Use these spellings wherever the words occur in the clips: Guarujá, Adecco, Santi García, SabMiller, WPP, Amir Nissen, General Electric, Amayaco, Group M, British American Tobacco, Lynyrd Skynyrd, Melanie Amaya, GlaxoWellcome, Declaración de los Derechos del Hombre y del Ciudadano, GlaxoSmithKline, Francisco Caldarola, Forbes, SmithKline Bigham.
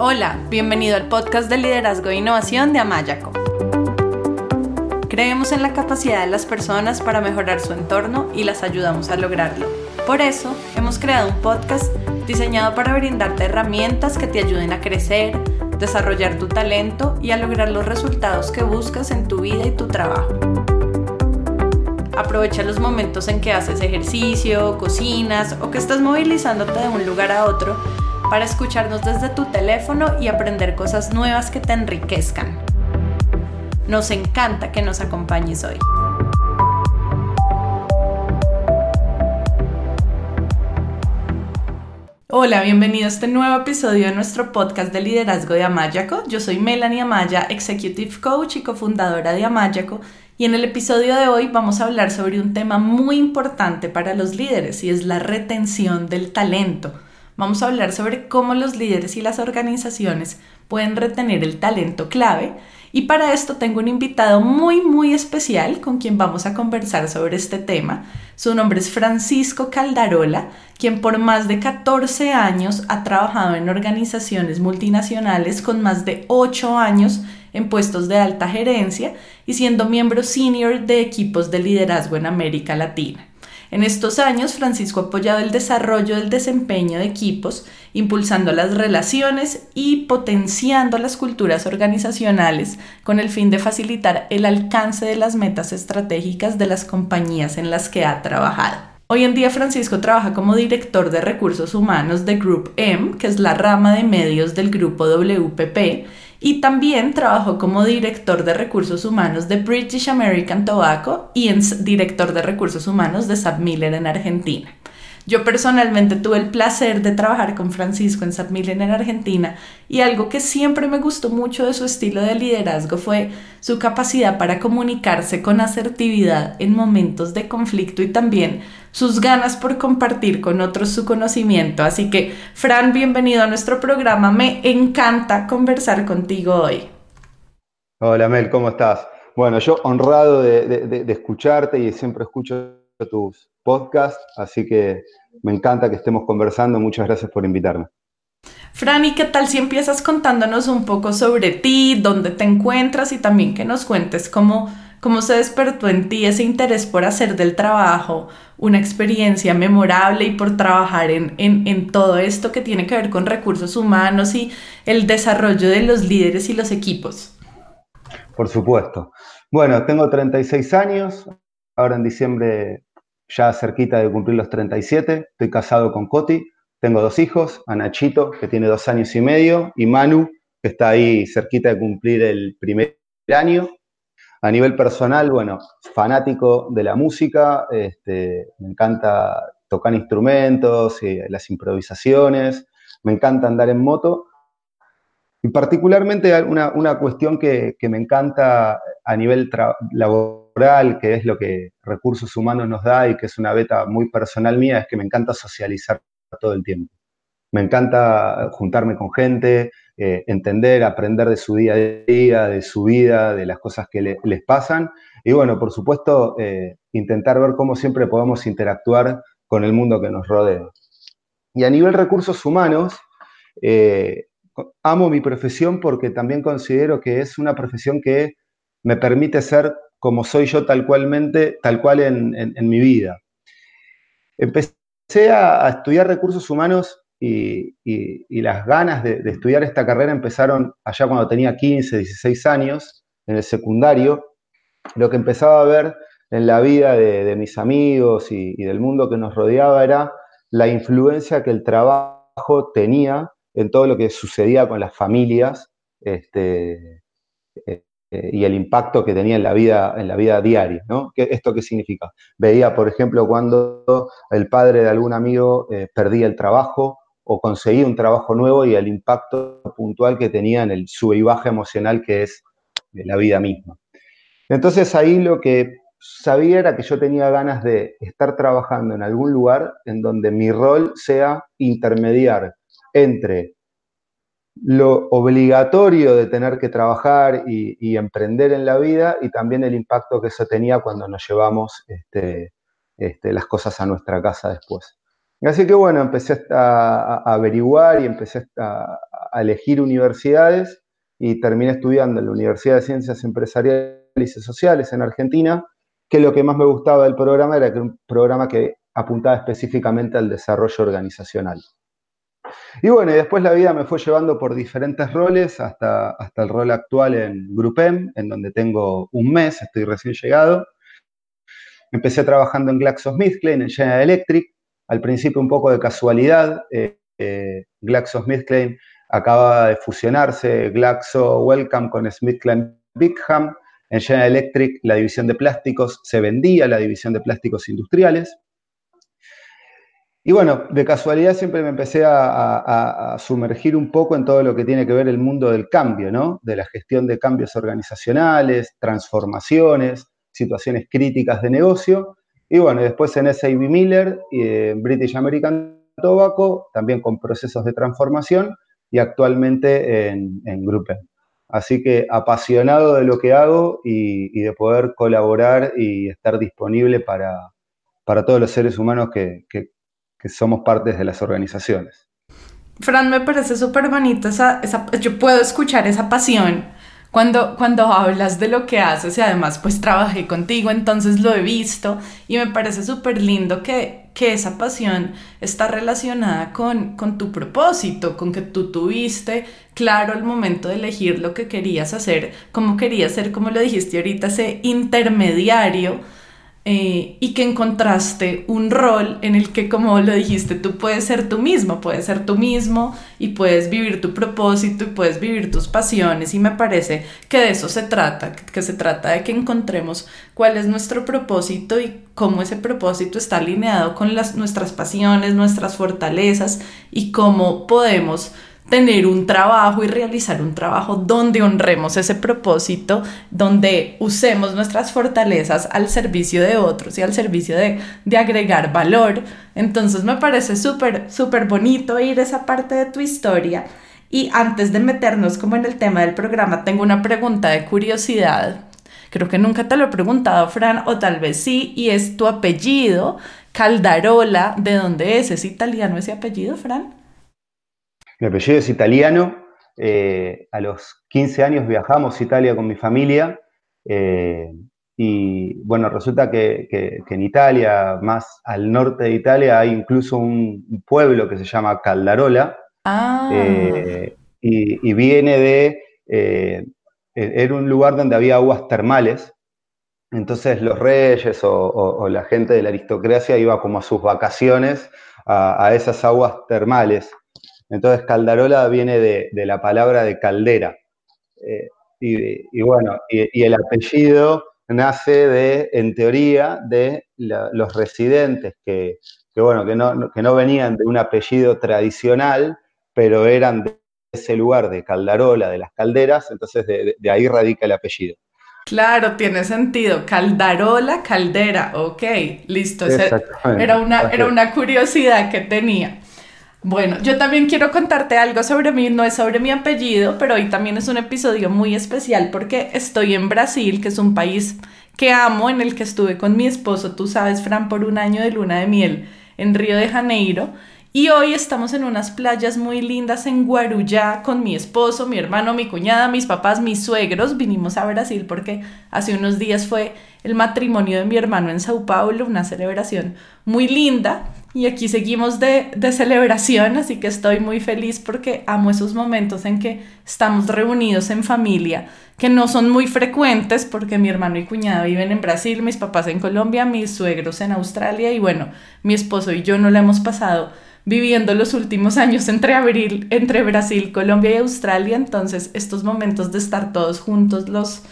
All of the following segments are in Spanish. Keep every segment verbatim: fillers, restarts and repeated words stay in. Hola, bienvenido al podcast de Liderazgo e Innovación de Amayaco. Creemos en la capacidad de las personas para mejorar su entorno y las ayudamos a lograrlo. Por eso, hemos creado un podcast diseñado para brindarte herramientas que te ayuden a crecer, desarrollar tu talento y a lograr los resultados que buscas en tu vida y tu trabajo. Aprovecha los momentos en que haces ejercicio, cocinas o que estás movilizándote de un lugar a otro para escucharnos desde tu teléfono y aprender cosas nuevas que te enriquezcan. Nos encanta que nos acompañes hoy. Hola, bienvenido a este nuevo episodio de nuestro podcast de liderazgo de Amayaco. Yo soy Melanie Amaya, Executive Coach y cofundadora de Amayaco, y en el episodio de hoy vamos a hablar sobre un tema muy importante para los líderes y es la retención del talento. Vamos a hablar sobre cómo los líderes y las organizaciones pueden retener el talento clave. Y para esto tengo un invitado muy muy especial con quien vamos a conversar sobre este tema. Su nombre es Francisco Caldarola, quien por más de catorce años ha trabajado en organizaciones multinacionales con más de ocho años en puestos de alta gerencia y siendo miembro senior de equipos de liderazgo en América Latina. En estos años, Francisco ha apoyado el desarrollo del desempeño de equipos, impulsando las relaciones y potenciando las culturas organizacionales con el fin de facilitar el alcance de las metas estratégicas de las compañías en las que ha trabajado. Hoy en día, Francisco trabaja como director de recursos humanos de Group M, que es la rama de medios del grupo W P P, y también trabajó como director de recursos humanos de British American Tobacco y en director de recursos humanos de SabMiller en Argentina. Yo personalmente tuve el placer de trabajar con Francisco en SabMiller en Argentina y algo que siempre me gustó mucho de su estilo de liderazgo fue su capacidad para comunicarse con asertividad en momentos de conflicto y también sus ganas por compartir con otros su conocimiento. Así que, Fran, bienvenido a nuestro programa. Me encanta conversar contigo hoy. Hola, Mel, ¿cómo estás? Bueno, yo honrado de, de, de escucharte y siempre escucho tus podcasts, así que me encanta que estemos conversando. Muchas gracias por invitarme. Fran, ¿y qué tal si empiezas contándonos un poco sobre ti, dónde te encuentras y también que nos cuentes cómo, cómo se despertó en ti ese interés por hacer del trabajo una experiencia memorable y por trabajar en, en, en todo esto que tiene que ver con recursos humanos y el desarrollo de los líderes y los equipos? Por supuesto. Bueno, tengo treinta y seis años, ahora en diciembre ya cerquita de cumplir los treinta y siete, estoy casado con Coti. Tengo dos hijos, a Nachito, que tiene dos años y medio, y Manu, que está ahí cerquita de cumplir el primer año. A nivel personal, bueno, fanático de la música, este, me encanta tocar instrumentos, y las improvisaciones, me encanta andar en moto. Y particularmente una, una cuestión que, que me encanta a nivel tra- laboral, que es lo que Recursos Humanos nos da y que es una beta muy personal mía, es que me encanta socializar todo el tiempo. Me encanta juntarme con gente, eh, entender, aprender de su día a día, de su vida, de las cosas que le, les pasan. Y bueno, por supuesto, eh, intentar ver cómo siempre podemos interactuar con el mundo que nos rodea. Y a nivel recursos humanos, eh, amo mi profesión porque también considero que es una profesión que me permite ser como soy yo tal cualmente, tal cual en, en, en mi vida. Empecé Empecé a, a estudiar recursos humanos y, y, y las ganas de, de estudiar esta carrera empezaron allá cuando tenía quince, dieciséis años, en el secundario. Lo que empezaba a ver en la vida de, de mis amigos y, y del mundo que nos rodeaba era la influencia que el trabajo tenía en todo lo que sucedía con las familias este, eh, eh, y el impacto que tenía en la vida, en la vida diaria, ¿no? ¿Esto qué significa? Veía, por ejemplo, cuando el padre de algún amigo eh, perdía el trabajo o conseguía un trabajo nuevo y el impacto puntual que tenía en el sube y baja emocional que es la vida misma. Entonces ahí lo que sabía era que yo tenía ganas de estar trabajando en algún lugar en donde mi rol sea intermediar entre lo obligatorio de tener que trabajar y, y emprender en la vida y también el impacto que eso tenía cuando nos llevamos este, este, las cosas a nuestra casa después. Así que bueno, empecé a, a averiguar y empecé a, a elegir universidades y terminé estudiando en la Universidad de Ciencias Empresariales y Sociales en Argentina, que lo que más me gustaba del programa era que era un programa que apuntaba específicamente al desarrollo organizacional. Y bueno, y después la vida me fue llevando por diferentes roles hasta, hasta el rol actual en Group M, en donde tengo un mes, estoy recién llegado. Empecé trabajando en GlaxoSmithKline, en General Electric, al principio un poco de casualidad. eh, eh, GlaxoSmithKline acababa de fusionarse, GlaxoWellcome con SmithKline Bigham. En General Electric la división de plásticos se vendía, la división de plásticos industriales. Y bueno, de casualidad siempre me empecé a, a, a sumergir un poco en todo lo que tiene que ver el mundo del cambio, ¿no? De la gestión de cambios organizacionales, transformaciones, situaciones críticas de negocio. Y bueno, después en SabMiller y en British American Tobacco, también con procesos de transformación, y actualmente en, en Group M. Así que apasionado de lo que hago y, y de poder colaborar y estar disponible para, para todos los seres humanos que, que, que somos partes de las organizaciones. Fran, me parece súper bonito, esa, esa, yo puedo escuchar esa pasión cuando, cuando hablas de lo que haces, y además pues trabajé contigo, entonces lo he visto, y me parece súper lindo que, que esa pasión está relacionada con, con tu propósito, con que tú tuviste claro el momento de elegir lo que querías hacer, cómo querías ser, como lo dijiste ahorita, ese intermediario, Eh, y que encontraste un rol en el que, como lo dijiste, tú puedes ser tú mismo, puedes ser tú mismo y puedes vivir tu propósito y puedes vivir tus pasiones, y me parece que de eso se trata, que se trata de que encontremos cuál es nuestro propósito y cómo ese propósito está alineado con las, nuestras pasiones, nuestras fortalezas, y cómo podemos tener un trabajo y realizar un trabajo donde honremos ese propósito, donde usemos nuestras fortalezas al servicio de otros y al servicio de, de agregar valor. Entonces me parece súper, súper bonito oír esa parte de tu historia. Y antes de meternos como en el tema del programa, tengo una pregunta de curiosidad. Creo que nunca te lo he preguntado, Fran, o tal vez sí, y es tu apellido, Caldarola. ¿De dónde es? ¿Es italiano ese apellido, Fran? Mi apellido es italiano, eh, a los quince años viajamos a Italia con mi familia, eh, y bueno, resulta que, que, que en Italia, más al norte de Italia, hay incluso un pueblo que se llama Caldarola. Ah. eh, y, y viene de, eh, era un lugar donde había aguas termales, entonces los reyes o, o, o la gente de la aristocracia iba como a sus vacaciones a, a esas aguas termales. Entonces Caldarola viene de, de la palabra de caldera, eh, y, y bueno, y, y el apellido nace de, en teoría, de la, los residentes que, que bueno, que no, que no venían de un apellido tradicional, pero eran de ese lugar de Caldarola, de las calderas, entonces de, de ahí radica el apellido. Claro, tiene sentido. Caldarola, caldera, ok, listo. Era una, era una curiosidad que tenía. Bueno, yo también quiero contarte algo sobre mí, no es sobre mi apellido, pero hoy también es un episodio muy especial porque estoy en Brasil, que es un país que amo, en el que estuve con mi esposo, tú sabes, Fran, por un año de luna de miel en Río de Janeiro, y hoy estamos en unas playas muy lindas en Guarujá con mi esposo, mi hermano, mi cuñada, mis papás, mis suegros. Vinimos a Brasil porque hace unos días fue el matrimonio de mi hermano en Sao Paulo, una celebración muy linda. Y aquí seguimos de, de celebración, así que estoy muy feliz porque amo esos momentos en que estamos reunidos en familia, que no son muy frecuentes porque mi hermano y cuñada viven en Brasil, mis papás en Colombia, mis suegros en Australia, y bueno, mi esposo y yo no la hemos pasado viviendo los últimos años entre, abril, entre Brasil, Colombia y Australia. Entonces estos momentos de estar todos juntos los...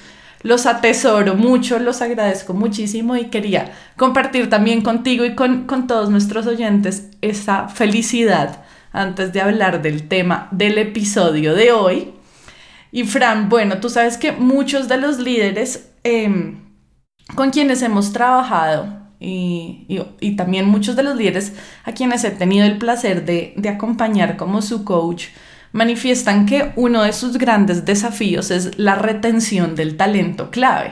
los atesoro mucho, los agradezco muchísimo, y quería compartir también contigo y con, con todos nuestros oyentes esa felicidad antes de hablar del tema del episodio de hoy. Y Fran, bueno, tú sabes que muchos de los líderes eh, con quienes hemos trabajado y, y, y también muchos de los líderes a quienes he tenido el placer de, de acompañar como su coach, manifiestan que uno de sus grandes desafíos es la retención del talento clave.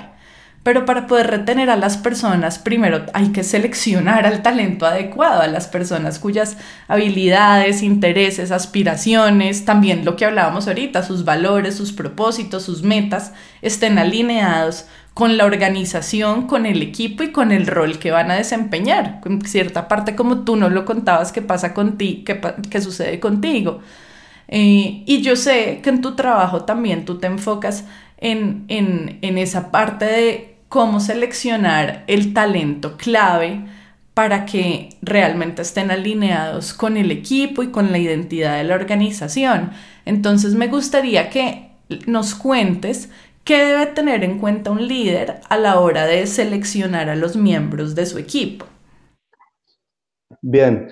Pero para poder retener a las personas, primero hay que seleccionar al talento adecuado, a las personas cuyas habilidades, intereses, aspiraciones, también lo que hablábamos ahorita, sus valores, sus propósitos, sus metas, estén alineados con la organización, con el equipo y con el rol que van a desempeñar. En cierta parte, como tú no lo contabas, que pasa con ti, que, que sucede contigo. Eh, y yo sé que en tu trabajo también tú te enfocas en, en, en esa parte de cómo seleccionar el talento clave para que realmente estén alineados con el equipo y con la identidad de la organización. Entonces me gustaría que nos cuentes qué debe tener en cuenta un líder a la hora de seleccionar a los miembros de su equipo. Bien,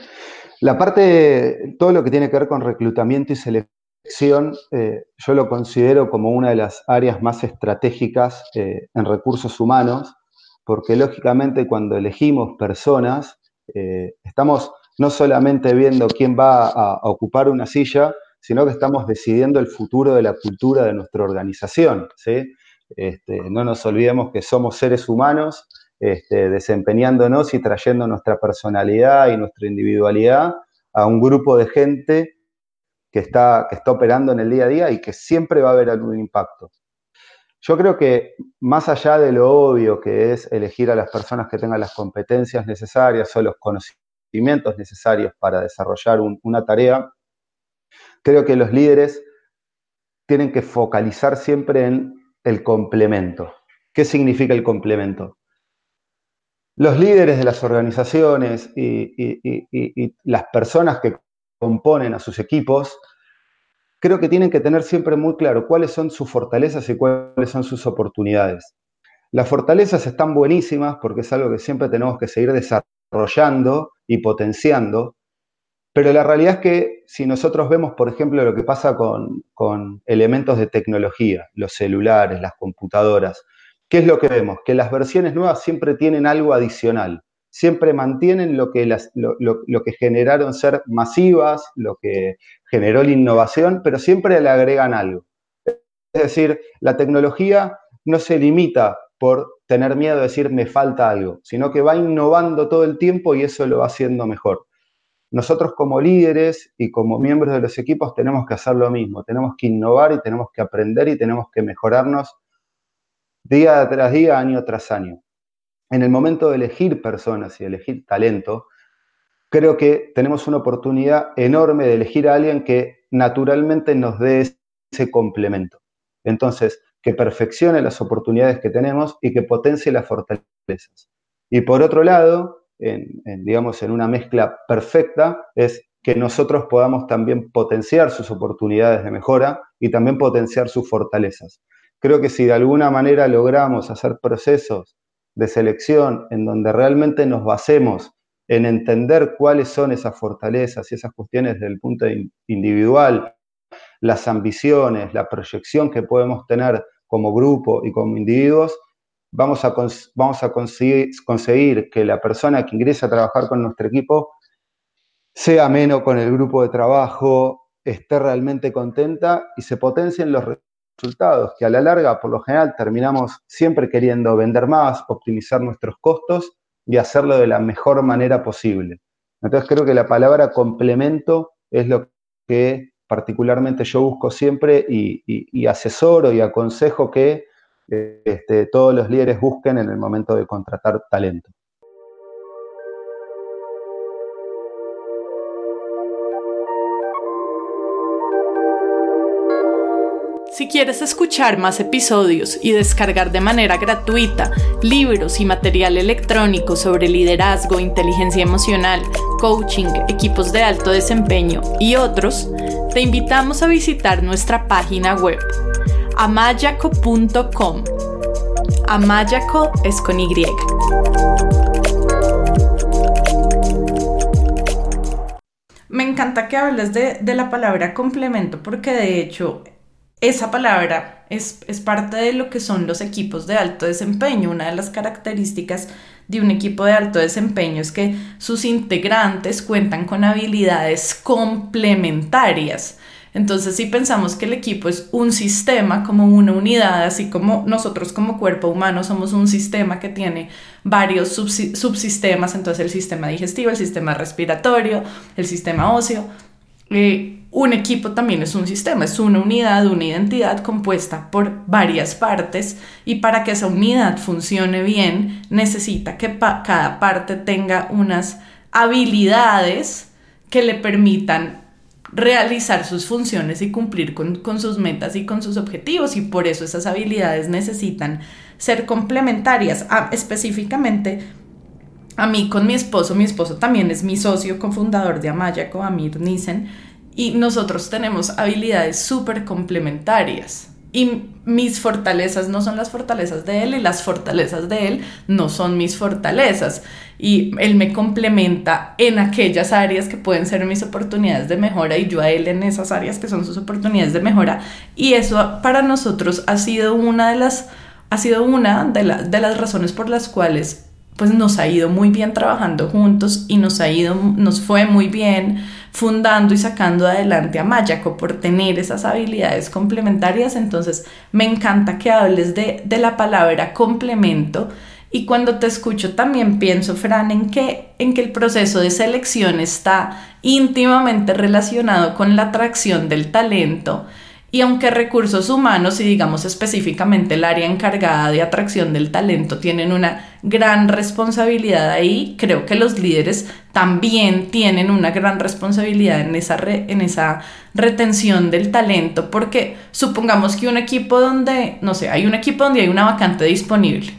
la parte, todo lo que tiene que ver con reclutamiento y selección, eh, yo lo considero como una de las áreas más estratégicas eh, en recursos humanos, porque lógicamente cuando elegimos personas, eh, estamos no solamente viendo quién va a, a ocupar una silla, sino que estamos decidiendo el futuro de la cultura de nuestra organización, ¿sí? Este, no nos olvidemos que somos seres humanos, este, desempeñándonos y trayendo nuestra personalidad y nuestra individualidad a un grupo de gente que está, que está operando en el día a día y que siempre va a haber algún impacto. Yo creo que más allá de lo obvio que es elegir a las personas que tengan las competencias necesarias o los conocimientos necesarios para desarrollar un, una tarea, creo que los líderes tienen que focalizar siempre en el complemento. ¿Qué significa el complemento? Los líderes de las organizaciones y, y, y, y, y las personas que componen a sus equipos, creo que tienen que tener siempre muy claro cuáles son sus fortalezas y cuáles son sus oportunidades. Las fortalezas están buenísimas porque es algo que siempre tenemos que seguir desarrollando y potenciando. Pero la realidad es que si nosotros vemos, por ejemplo, lo que pasa con, con elementos de tecnología, los celulares, las computadoras, ¿qué es lo que vemos? Que las versiones nuevas siempre tienen algo adicional, siempre mantienen lo que, las, lo, lo, lo que generaron ser masivas, lo que generó la innovación, pero siempre le agregan algo. Es decir, la tecnología no se limita por tener miedo de decir me falta algo, sino que va innovando todo el tiempo y eso lo va haciendo mejor. Nosotros como líderes y como miembros de los equipos tenemos que hacer lo mismo, tenemos que innovar y tenemos que aprender y tenemos que mejorarnos día tras día, año tras año. En el momento de elegir personas y elegir talento, creo que tenemos una oportunidad enorme de elegir a alguien que naturalmente nos dé ese complemento. Entonces, que perfeccione las oportunidades que tenemos y que potencie las fortalezas. Y por otro lado, En, en, digamos, en una mezcla perfecta, es que nosotros podamos también potenciar sus oportunidades de mejora y también potenciar sus fortalezas. Creo que si de alguna manera logramos hacer procesos de selección en donde realmente nos basemos en entender cuáles son esas fortalezas y esas cuestiones desde el punto individual, las ambiciones, la proyección que podemos tener como grupo y como individuos, Vamos a, vamos a conseguir, conseguir que la persona que ingrese a trabajar con nuestro equipo sea ameno con el grupo de trabajo, esté realmente contenta y se potencien los resultados, que a la larga, por lo general, terminamos siempre queriendo vender más, optimizar nuestros costos y hacerlo de la mejor manera posible. Entonces, creo que la palabra complemento es lo que particularmente yo busco siempre y, y, y asesoro y aconsejo que Este, todos los líderes busquen en el momento de contratar talento. Si quieres escuchar más episodios y descargar de manera gratuita libros y material electrónico sobre liderazgo, inteligencia emocional, coaching, equipos de alto desempeño y otros, te invitamos a visitar nuestra página web amayaco punto com. Amayaco es con Y. Me encanta que hables de, de la palabra complemento, porque de hecho esa palabra es, es parte de lo que son los equipos de alto desempeño. Una de las características de un equipo de alto desempeño es que sus integrantes cuentan con habilidades complementarias. Entonces, si pensamos que el equipo es un sistema, como una unidad, así como nosotros como cuerpo humano somos un sistema que tiene varios subsistemas, entonces el sistema digestivo, el sistema respiratorio, el sistema óseo, eh, un equipo también es un sistema, es una unidad, una identidad compuesta por varias partes, y para que esa unidad funcione bien necesita que pa- cada parte tenga unas habilidades que le permitan realizar sus funciones y cumplir con, con sus metas y con sus objetivos, y por eso esas habilidades necesitan ser complementarias. Ah, específicamente a mí con mi esposo, mi esposo también es mi socio cofundador de Amayaco, Amir Nissen, y nosotros tenemos habilidades súper complementarias, y mis fortalezas no son las fortalezas de él, y las fortalezas de él no son mis fortalezas, y él me complementa en aquellas áreas que pueden ser mis oportunidades de mejora, y yo a él en esas áreas que son sus oportunidades de mejora, y eso para nosotros ha sido una de las, ha sido una de, la, de las razones por las cuales pues nos ha ido muy bien trabajando juntos, y nos ha ido, nos fue muy bien fundando y sacando adelante a Amayaco por tener esas habilidades complementarias. Entonces me encanta que hables de, de la palabra complemento, y cuando te escucho también pienso, Fran, en que, en que el proceso de selección está íntimamente relacionado con la atracción del talento. Y aunque recursos humanos y digamos específicamente el área encargada de atracción del talento tienen una gran responsabilidad ahí, creo que los líderes también tienen una gran responsabilidad en esa, re- en esa retención del talento, porque supongamos que un equipo donde, no sé, hay un equipo donde hay una vacante disponible.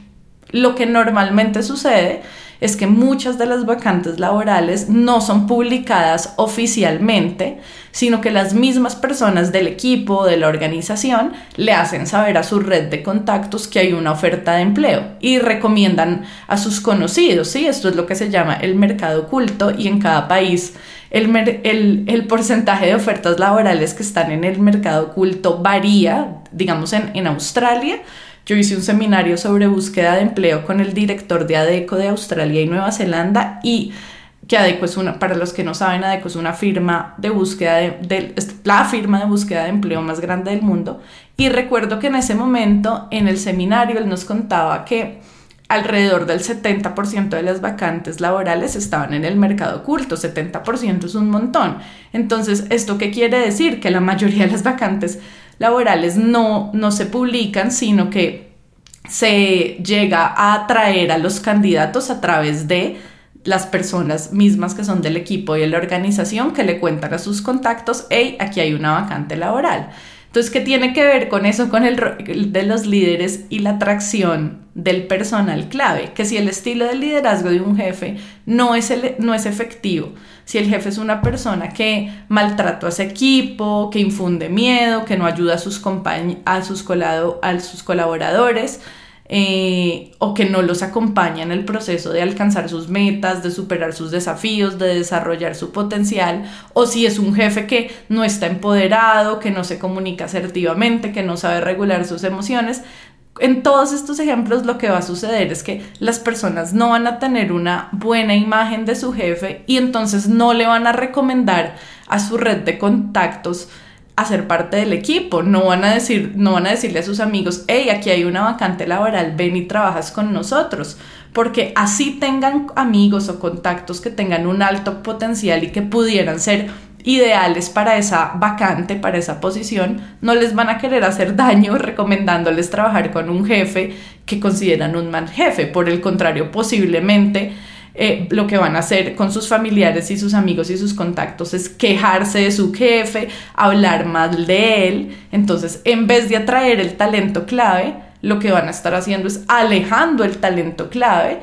Lo que normalmente sucede es que muchas de las vacantes laborales no son publicadas oficialmente, sino que las mismas personas del equipo o de la organización le hacen saber a su red de contactos que hay una oferta de empleo y recomiendan a sus conocidos, ¿sí? Esto es lo que se llama el mercado oculto, y en cada país el, mer- el, el porcentaje de ofertas laborales que están en el mercado oculto varía. Digamos en, en Australia, yo hice un seminario sobre búsqueda de empleo con el director de Adecco de Australia y Nueva Zelanda, y que Adecco es una, para los que no saben, Adecco es una firma de búsqueda de, de, la firma de búsqueda de empleo más grande del mundo, y recuerdo que en ese momento en el seminario él nos contaba que alrededor del setenta por ciento de las vacantes laborales estaban en el mercado oculto. setenta por ciento es un montón. Entonces, ¿esto qué quiere decir? Que la mayoría de las vacantes laborales no, no se publican, sino que se llega a atraer a los candidatos a través de las personas mismas que son del equipo y de la organización, que le cuentan a sus contactos, hey, aquí hay una vacante laboral. Entonces, ¿qué tiene que ver con eso, con el rol de los líderes y la atracción del personal clave? Que si el estilo de liderazgo de un jefe no es, el, no es efectivo, si el jefe es una persona que maltrata a ese equipo, que infunde miedo, que no ayuda a sus, compañ- a sus, colado- a sus colaboradores, Eh, o que no los acompaña en el proceso de alcanzar sus metas, de superar sus desafíos, de desarrollar su potencial, o si es un jefe que no está empoderado, que no se comunica asertivamente, que no sabe regular sus emociones. En todos estos ejemplos lo que va a suceder es que las personas no van a tener una buena imagen de su jefe, y entonces no le van a recomendar a su red de contactos a ser parte del equipo, no van a decir, no van a decirle a sus amigos, hey, aquí hay una vacante laboral, ven y trabajas con nosotros, porque así tengan amigos o contactos que tengan un alto potencial y que pudieran ser ideales para esa vacante, para esa posición, no les van a querer hacer daño recomendándoles trabajar con un jefe que consideran un mal jefe. Por el contrario, posiblemente Eh, lo que van a hacer con sus familiares y sus amigos y sus contactos es quejarse de su jefe, hablar mal de él. Entonces, en vez de atraer el talento clave, lo que van a estar haciendo es alejando el talento clave,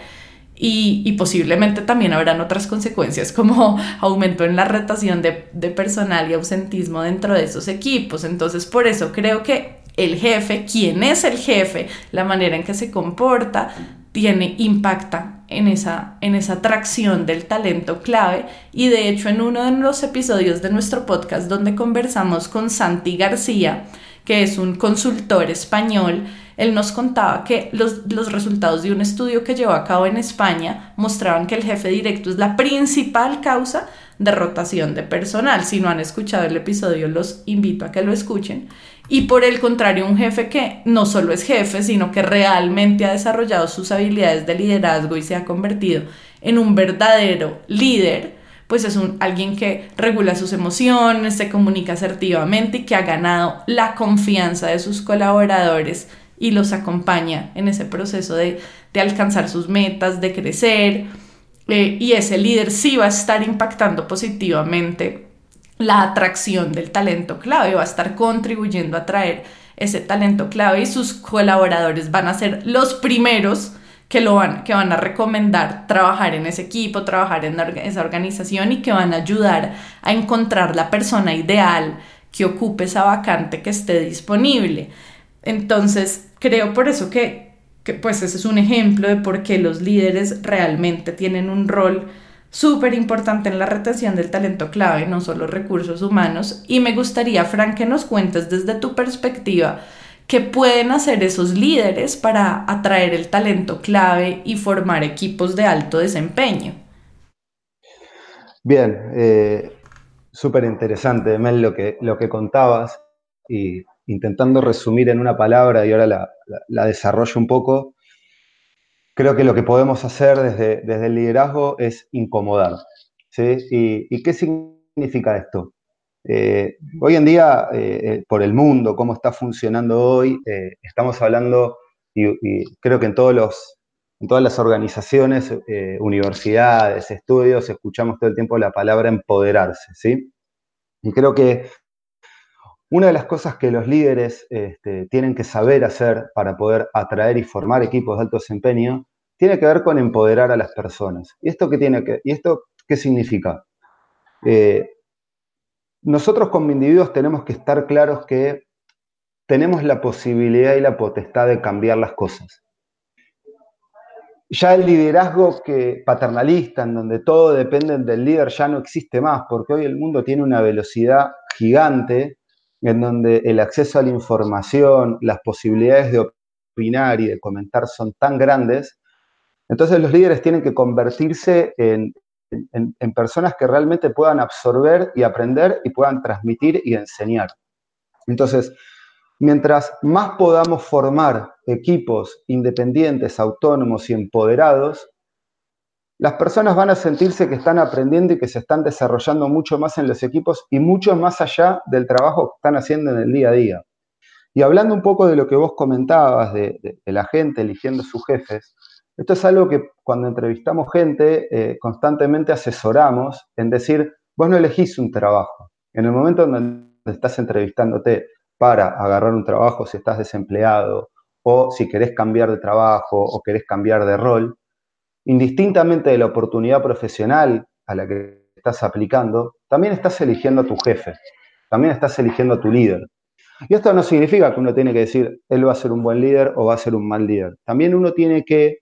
y, y posiblemente también habrán otras consecuencias como aumento en la rotación de, de personal y ausentismo dentro de esos equipos. Entonces, por eso creo que el jefe, quién es el jefe, la manera en que se comporta, tiene, impacta en esa, en esa atracción del talento clave. Y de hecho, en uno de los episodios de nuestro podcast donde conversamos con Santi García, que es un consultor español, él nos contaba que los, los resultados de un estudio que llevó a cabo en España mostraban que el jefe directo es la principal causa de rotación de personal. Si no han escuchado el episodio, los invito a que lo escuchen. Y por el contrario, un jefe que no solo es jefe, sino que realmente ha desarrollado sus habilidades de liderazgo y se ha convertido en un verdadero líder, pues es un, alguien que regula sus emociones, se comunica asertivamente y que ha ganado la confianza de sus colaboradores y los acompaña en ese proceso de, de alcanzar sus metas, de crecer. Eh, y ese líder sí va a estar impactando positivamente la atracción del talento clave, va a estar contribuyendo a traer ese talento clave y sus colaboradores van a ser los primeros que, lo van, que van a recomendar trabajar en ese equipo, trabajar en esa organización y que van a ayudar a encontrar la persona ideal que ocupe esa vacante que esté disponible. Entonces, creo por eso que, que pues ese es un ejemplo de por qué los líderes realmente tienen un rol súper importante en la retención del talento clave, no solo recursos humanos. Y me gustaría, Fran, que nos cuentes desde tu perspectiva qué pueden hacer esos líderes para atraer el talento clave y formar equipos de alto desempeño. Bien, eh, súper interesante, Mel, lo que, lo que contabas, y intentando resumir en una palabra, y ahora la, la, la desarrollo un poco. Creo que lo que podemos hacer desde, desde el liderazgo es incomodar, ¿sí? ¿Y, y qué significa esto? Eh, hoy en día, eh, por el mundo, cómo está funcionando hoy, eh, estamos hablando, y, y creo que en, todos los, en todas las organizaciones, eh, universidades, estudios, escuchamos todo el tiempo la palabra empoderarse, ¿sí? Y creo que una de las cosas que los líderes este, tienen que saber hacer para poder atraer y formar equipos de alto desempeño tiene que ver con empoderar a las personas. ¿Y esto qué tiene que, y esto qué significa? Eh, nosotros como individuos tenemos que estar claros que tenemos la posibilidad y la potestad de cambiar las cosas. Ya el liderazgo que, paternalista, en donde todo depende del líder, ya no existe más, porque hoy el mundo tiene una velocidad gigante en donde el acceso a la información, las posibilidades de opinar y de comentar son tan grandes. Entonces los líderes tienen que convertirse en, en, en personas que realmente puedan absorber y aprender y puedan transmitir y enseñar. Entonces, mientras más podamos formar equipos independientes, autónomos y empoderados, las personas van a sentirse que están aprendiendo y que se están desarrollando mucho más en los equipos y mucho más allá del trabajo que están haciendo en el día a día. Y hablando un poco de lo que vos comentabas, de, de, de la gente eligiendo sus jefes, esto es algo que cuando entrevistamos gente eh, constantemente asesoramos en decir, vos no elegís un trabajo. En el momento en donde estás entrevistándote para agarrar un trabajo, si estás desempleado o si querés cambiar de trabajo o querés cambiar de rol, indistintamente de la oportunidad profesional a la que estás aplicando, también estás eligiendo a tu jefe, también estás eligiendo a tu líder. Y esto no significa que uno tiene que decir, él va a ser un buen líder o va a ser un mal líder. También uno tiene que,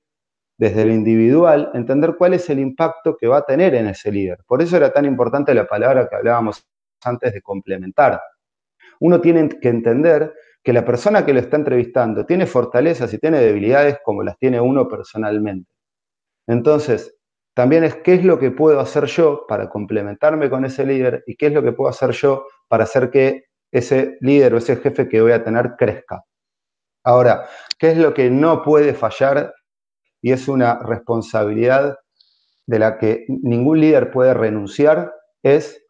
desde lo individual, entender cuál es el impacto que va a tener en ese líder. Por eso era tan importante la palabra que hablábamos antes de complementar. Uno tiene que entender que la persona que lo está entrevistando tiene fortalezas y tiene debilidades como las tiene uno personalmente. Entonces, también es qué es lo que puedo hacer yo para complementarme con ese líder y qué es lo que puedo hacer yo para hacer que ese líder o ese jefe que voy a tener crezca. Ahora, ¿qué es lo que no puede fallar? Y es una responsabilidad de la que ningún líder puede renunciar, es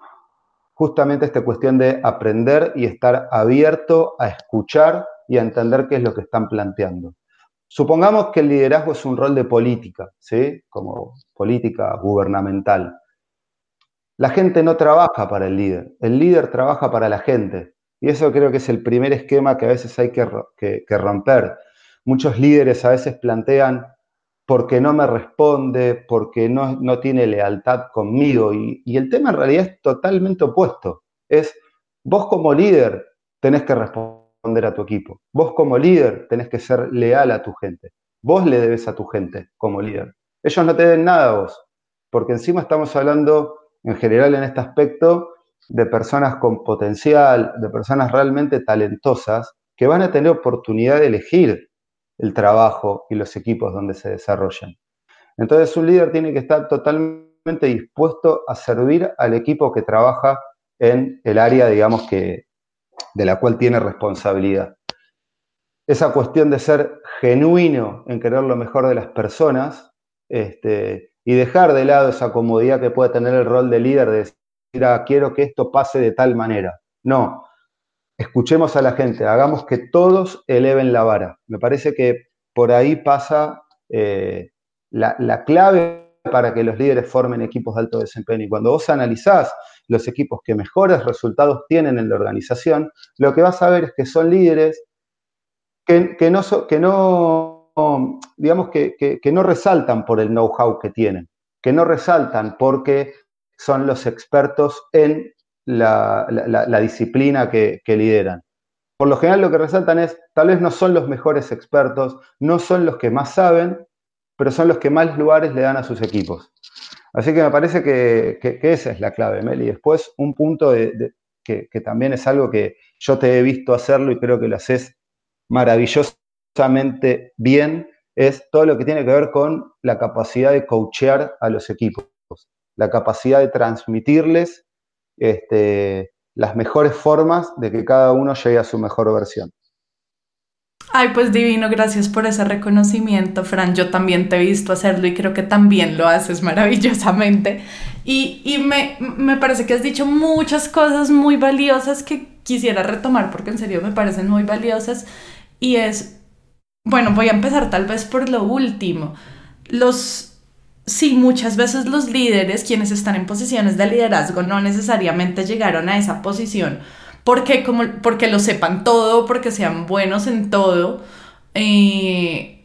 justamente esta cuestión de aprender y estar abierto a escuchar y a entender qué es lo que están planteando. Supongamos que el liderazgo es un rol de política, ¿sí? Como política gubernamental. La gente no trabaja para el líder, el líder trabaja para la gente. Y eso creo que es el primer esquema que a veces hay que, que, que romper. Muchos líderes a veces plantean, porque no me responde, porque no, no tiene lealtad conmigo. Y, y el tema en realidad es totalmente opuesto. Es, vos como líder tenés que responder a tu equipo. Vos como líder tenés que ser leal a tu gente. Vos le debes a tu gente como líder. Ellos no te den nada a vos, porque encima estamos hablando en general en este aspecto de personas con potencial, de personas realmente talentosas que van a tener oportunidad de elegir el trabajo y los equipos donde se desarrollan. Entonces un líder tiene que estar totalmente realmente dispuesto a servir al equipo que trabaja en el área, digamos, que, de la cual tiene responsabilidad. Esa cuestión de ser genuino en querer lo mejor de las personas, este, y dejar de lado esa comodidad que puede tener el rol de líder de decir, mira, quiero que esto pase de tal manera. No, escuchemos a la gente, hagamos que todos eleven la vara. Me parece que por ahí pasa eh, la, la clave para que los líderes formen equipos de alto desempeño. Y cuando vos analizás los equipos que mejores resultados tienen en la organización, lo que vas a ver es que son líderes que, que, no, que, no, digamos que, que, que no resaltan por el know-how que tienen, que no resaltan porque son los expertos en la, la, la disciplina que, que lideran. Por lo general lo que resaltan es, tal vez no son los mejores expertos, no son los que más saben, pero son los que más lugares le dan a sus equipos. Así que me parece que, que, que esa es la clave, Meli. Después, un punto de, de, que, que también es algo que yo te he visto hacerlo y creo que lo haces maravillosamente bien, es todo lo que tiene que ver con la capacidad de coachear a los equipos, la capacidad de transmitirles este, las mejores formas de que cada uno llegue a su mejor versión. Ay, pues divino, gracias por ese reconocimiento, Fran. Yo también te he visto hacerlo y creo que también lo haces maravillosamente. Y, y me, me parece que has dicho muchas cosas muy valiosas que quisiera retomar porque en serio me parecen muy valiosas. Y es, bueno, voy a empezar tal vez por lo último. Los, sí, muchas veces los líderes, quienes están en posiciones de liderazgo, no necesariamente llegaron a esa posición Porque, como, porque lo sepan todo, porque sean buenos en todo, eh,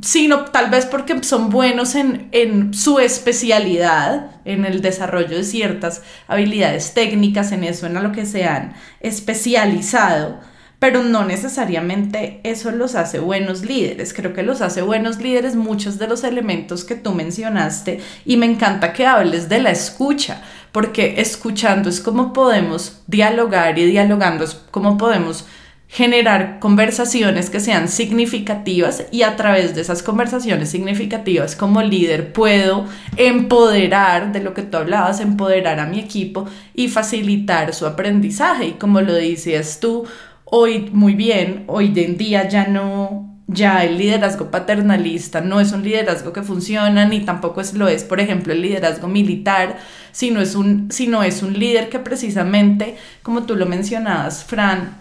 sino tal vez porque son buenos en, en su especialidad, en el desarrollo de ciertas habilidades técnicas, en eso, en a lo que se han especializado, pero no necesariamente eso los hace buenos líderes. Creo que los hace buenos líderes muchos de los elementos que tú mencionaste, y me encanta que hables de la escucha, porque escuchando es como podemos dialogar y dialogando es como podemos generar conversaciones que sean significativas, y a través de esas conversaciones significativas como líder puedo empoderar, de lo que tú hablabas, empoderar a mi equipo y facilitar su aprendizaje. Y como lo decías tú hoy muy bien, hoy en día ya no... Ya el liderazgo paternalista no es un liderazgo que funciona, ni tampoco es, lo es, por ejemplo, el liderazgo militar, sino es un, sino es un líder que precisamente, como tú lo mencionabas, Fran,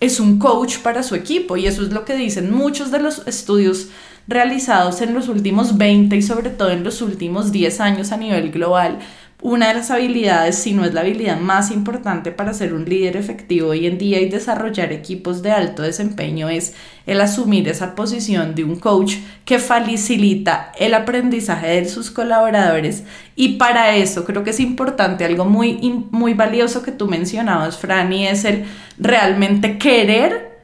es un coach para su equipo, y eso es lo que dicen muchos de los estudios realizados en los últimos veinte y sobre todo en los últimos diez años a nivel global. Una de las habilidades, si no es la habilidad más importante para ser un líder efectivo hoy en día y desarrollar equipos de alto desempeño, es el asumir esa posición de un coach que facilita el aprendizaje de sus colaboradores. Y para eso creo que es importante algo muy, muy valioso que tú mencionabas, Fran, y es el realmente querer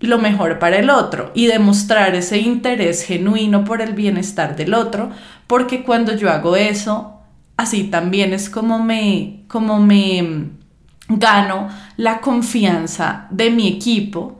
lo mejor para el otro y demostrar ese interés genuino por el bienestar del otro, porque cuando yo hago eso, así también es como me, como me gano la confianza de mi equipo.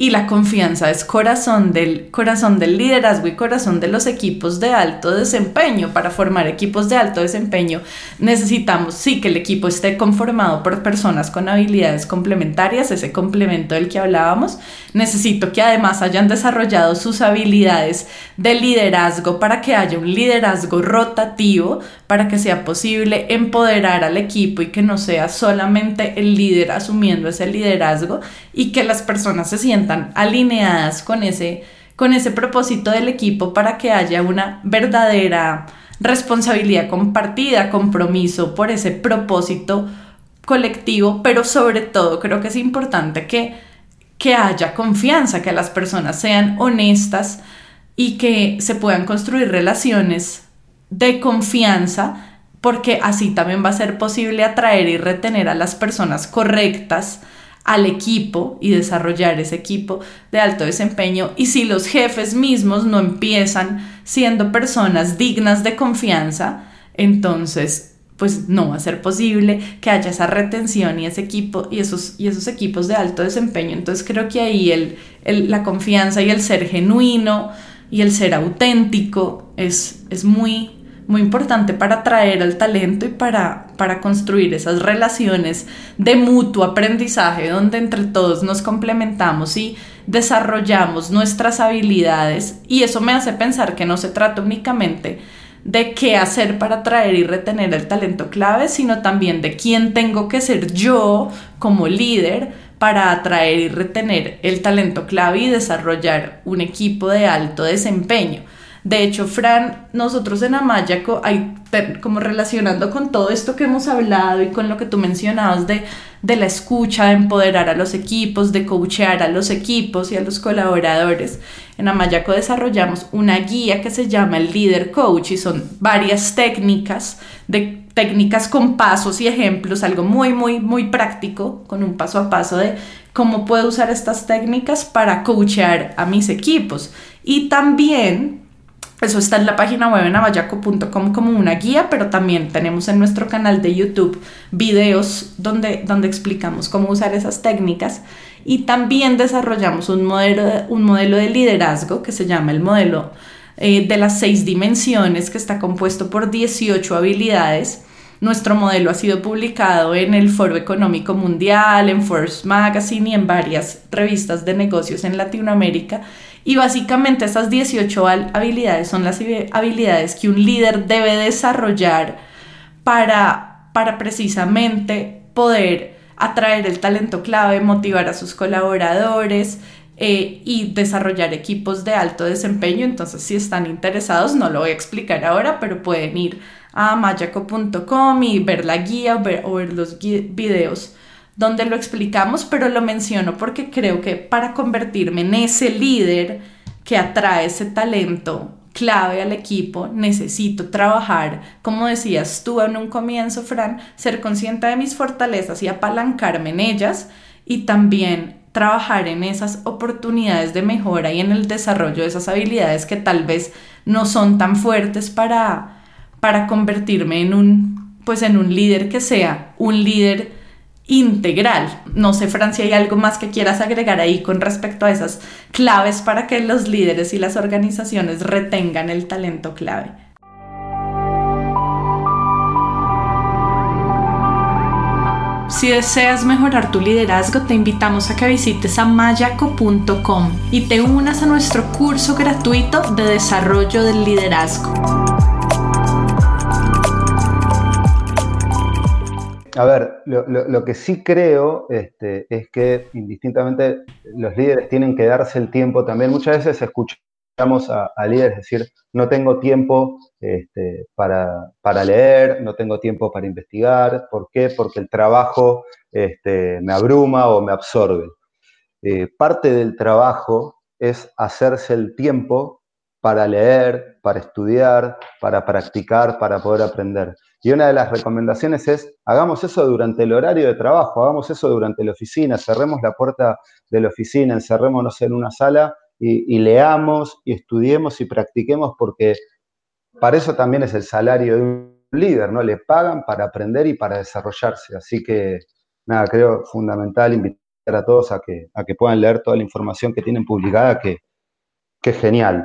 Y la confianza es corazón del, corazón del liderazgo y corazón de los equipos de alto desempeño. Para formar equipos de alto desempeño necesitamos, sí, que el equipo esté conformado por personas con habilidades complementarias, ese complemento del que hablábamos. Necesito que además hayan desarrollado sus habilidades de liderazgo para que haya un liderazgo rotativo, para que sea posible empoderar al equipo y que no sea solamente el líder asumiendo ese liderazgo, y que las personas se sientan alineadas con ese, con ese propósito del equipo, para que haya una verdadera responsabilidad compartida, compromiso por ese propósito colectivo. Pero sobre todo creo que es importante que, que haya confianza, que las personas sean honestas y que se puedan construir relaciones de confianza, porque así también va a ser posible atraer y retener a las personas correctas al equipo y desarrollar ese equipo de alto desempeño. Y si los jefes mismos no empiezan siendo personas dignas de confianza, entonces pues no va a ser posible que haya esa retención y ese equipo y esos, y esos equipos de alto desempeño. Entonces creo que ahí el, el, la confianza y el ser genuino y el ser auténtico es, es muy, muy importante para atraer al talento y para, para construir esas relaciones de mutuo aprendizaje donde entre todos nos complementamos y desarrollamos nuestras habilidades. Y eso me hace pensar que no se trata únicamente de qué hacer para atraer y retener el talento clave, sino también de quién tengo que ser yo como líder para atraer y retener el talento clave y desarrollar un equipo de alto desempeño. De hecho, Fran, nosotros en Amayaco, hay, como relacionando con todo esto que hemos hablado y con lo que tú mencionabas de, de la escucha, de empoderar a los equipos, de coachear a los equipos y a los colaboradores, en Amayaco desarrollamos una guía que se llama el Leader Coach y son varias técnicas de técnicas con pasos y ejemplos, algo muy, muy, muy práctico, con un paso a paso de cómo puedo usar estas técnicas para coachear a mis equipos. Y también, eso está en la página web en amayaco punto com como una guía, pero también tenemos en nuestro canal de YouTube videos donde, donde explicamos cómo usar esas técnicas. Y también desarrollamos un modelo de, un modelo de liderazgo que se llama el modelo eh, de las seis dimensiones, que está compuesto por dieciocho habilidades. Nuestro modelo ha sido publicado en el Foro Económico Mundial, en Forbes Magazine y en varias revistas de negocios en Latinoamérica. Y básicamente estas dieciocho habilidades son las habilidades que un líder debe desarrollar para, para precisamente poder atraer el talento clave, motivar a sus colaboradores eh, y desarrollar equipos de alto desempeño. Entonces, si están interesados, no lo voy a explicar ahora, pero pueden ir a amayaco punto com y ver la guía o ver, o ver los gui- videos donde lo explicamos, pero lo menciono porque creo que para convertirme en ese líder que atrae ese talento clave al equipo, necesito trabajar, como decías tú en un comienzo, Fran, ser consciente de mis fortalezas y apalancarme en ellas, y también trabajar en esas oportunidades de mejora y en el desarrollo de esas habilidades que tal vez no son tan fuertes para... para convertirme en un, pues en un líder que sea un líder integral. No sé, Fran, si hay algo más que quieras agregar ahí con respecto a esas claves para que los líderes y las organizaciones retengan el talento clave. Si deseas mejorar tu liderazgo, te invitamos a que visites amayaco punto com y te unas a nuestro curso gratuito de desarrollo del liderazgo. A ver, lo, lo, lo que sí creo este, es que indistintamente los líderes tienen que darse el tiempo también. Muchas veces escuchamos a, a líderes decir, no tengo tiempo este, para, para leer, no tengo tiempo para investigar. ¿Por qué? Porque el trabajo este, me abruma o me absorbe. Eh, parte del trabajo es hacerse el tiempo para leer, para estudiar, para practicar, para poder aprender. Y una de las recomendaciones es, hagamos eso durante el horario de trabajo, hagamos eso durante la oficina, cerremos la puerta de la oficina, encerrémonos en una sala y, y leamos y estudiemos y practiquemos, porque para eso también es el salario de un líder, ¿no? Le pagan para aprender y para desarrollarse. Así que, nada, creo fundamental invitar a todos a que, a que puedan leer toda la información que tienen publicada, que, que es genial.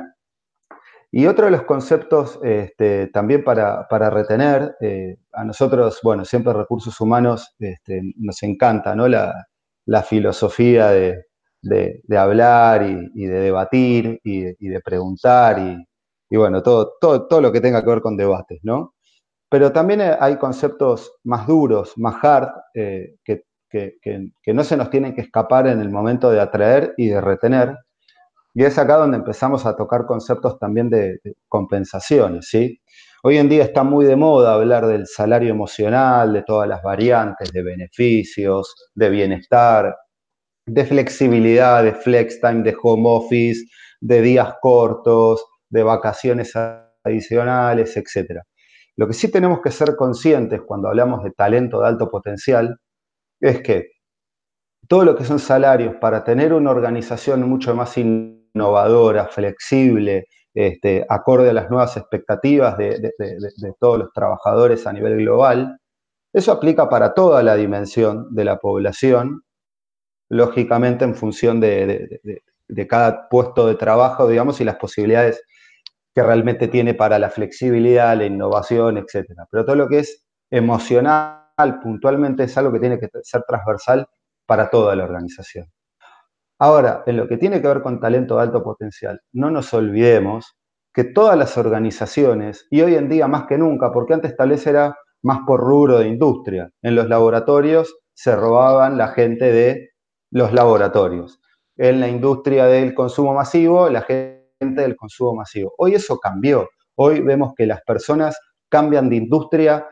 Y otro de los conceptos este, también para, para retener, eh, a nosotros, bueno, siempre recursos humanos este, nos encanta, ¿no? La, la filosofía de, de, de hablar y, y de debatir y de, y de preguntar y, y bueno, todo, todo, todo lo que tenga que ver con debates, ¿no? Pero también hay conceptos más duros, más hard, eh, que, que, que, que no se nos tienen que escapar en el momento de atraer y de retener. Y es acá donde empezamos a tocar conceptos también de compensaciones, ¿sí? Hoy en día está muy de moda hablar del salario emocional, de todas las variantes, de beneficios, de bienestar, de flexibilidad, de flex time, de home office, de días cortos, de vacaciones adicionales, etcétera. Lo que sí tenemos que ser conscientes cuando hablamos de talento de alto potencial es que todo lo que son salarios para tener una organización mucho más in- innovadora, flexible, este, acorde a las nuevas expectativas de, de, de, de todos los trabajadores a nivel global. Eso aplica para toda la dimensión de la población, lógicamente en función de, de, de, de cada puesto de trabajo, digamos, y las posibilidades que realmente tiene para la flexibilidad, la innovación, etcétera. Pero todo lo que es emocional, puntualmente, es algo que tiene que ser transversal para toda la organización. Ahora, en lo que tiene que ver con talento de alto potencial, no nos olvidemos que todas las organizaciones, y hoy en día más que nunca, porque antes tal vez era más por rubro de industria, en los laboratorios se robaban la gente de los laboratorios. En la industria del consumo masivo, la gente del consumo masivo. Hoy eso cambió. Hoy vemos que las personas cambian de industria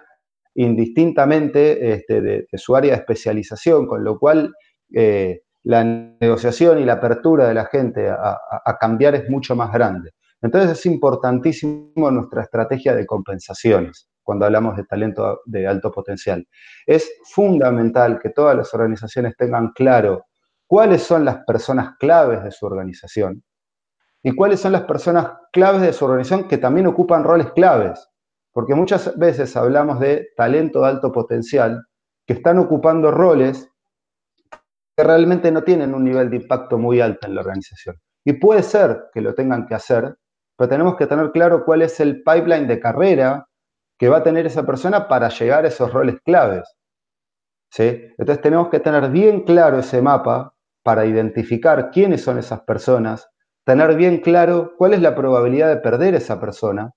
indistintamente este, de, de su área de especialización, con lo cual eh, la negociación y la apertura de la gente a, a, a cambiar es mucho más grande. Entonces es importantísimo nuestra estrategia de compensaciones cuando hablamos de talento de alto potencial. Es fundamental que todas las organizaciones tengan claro cuáles son las personas claves de su organización y cuáles son las personas claves de su organización que también ocupan roles claves. Porque muchas veces hablamos de talento de alto potencial que están ocupando roles que realmente no tienen un nivel de impacto muy alto en la organización. Y puede ser que lo tengan que hacer, pero tenemos que tener claro cuál es el pipeline de carrera que va a tener esa persona para llegar a esos roles claves, ¿sí? Entonces tenemos que tener bien claro ese mapa para identificar quiénes son esas personas, tener bien claro cuál es la probabilidad de perder esa persona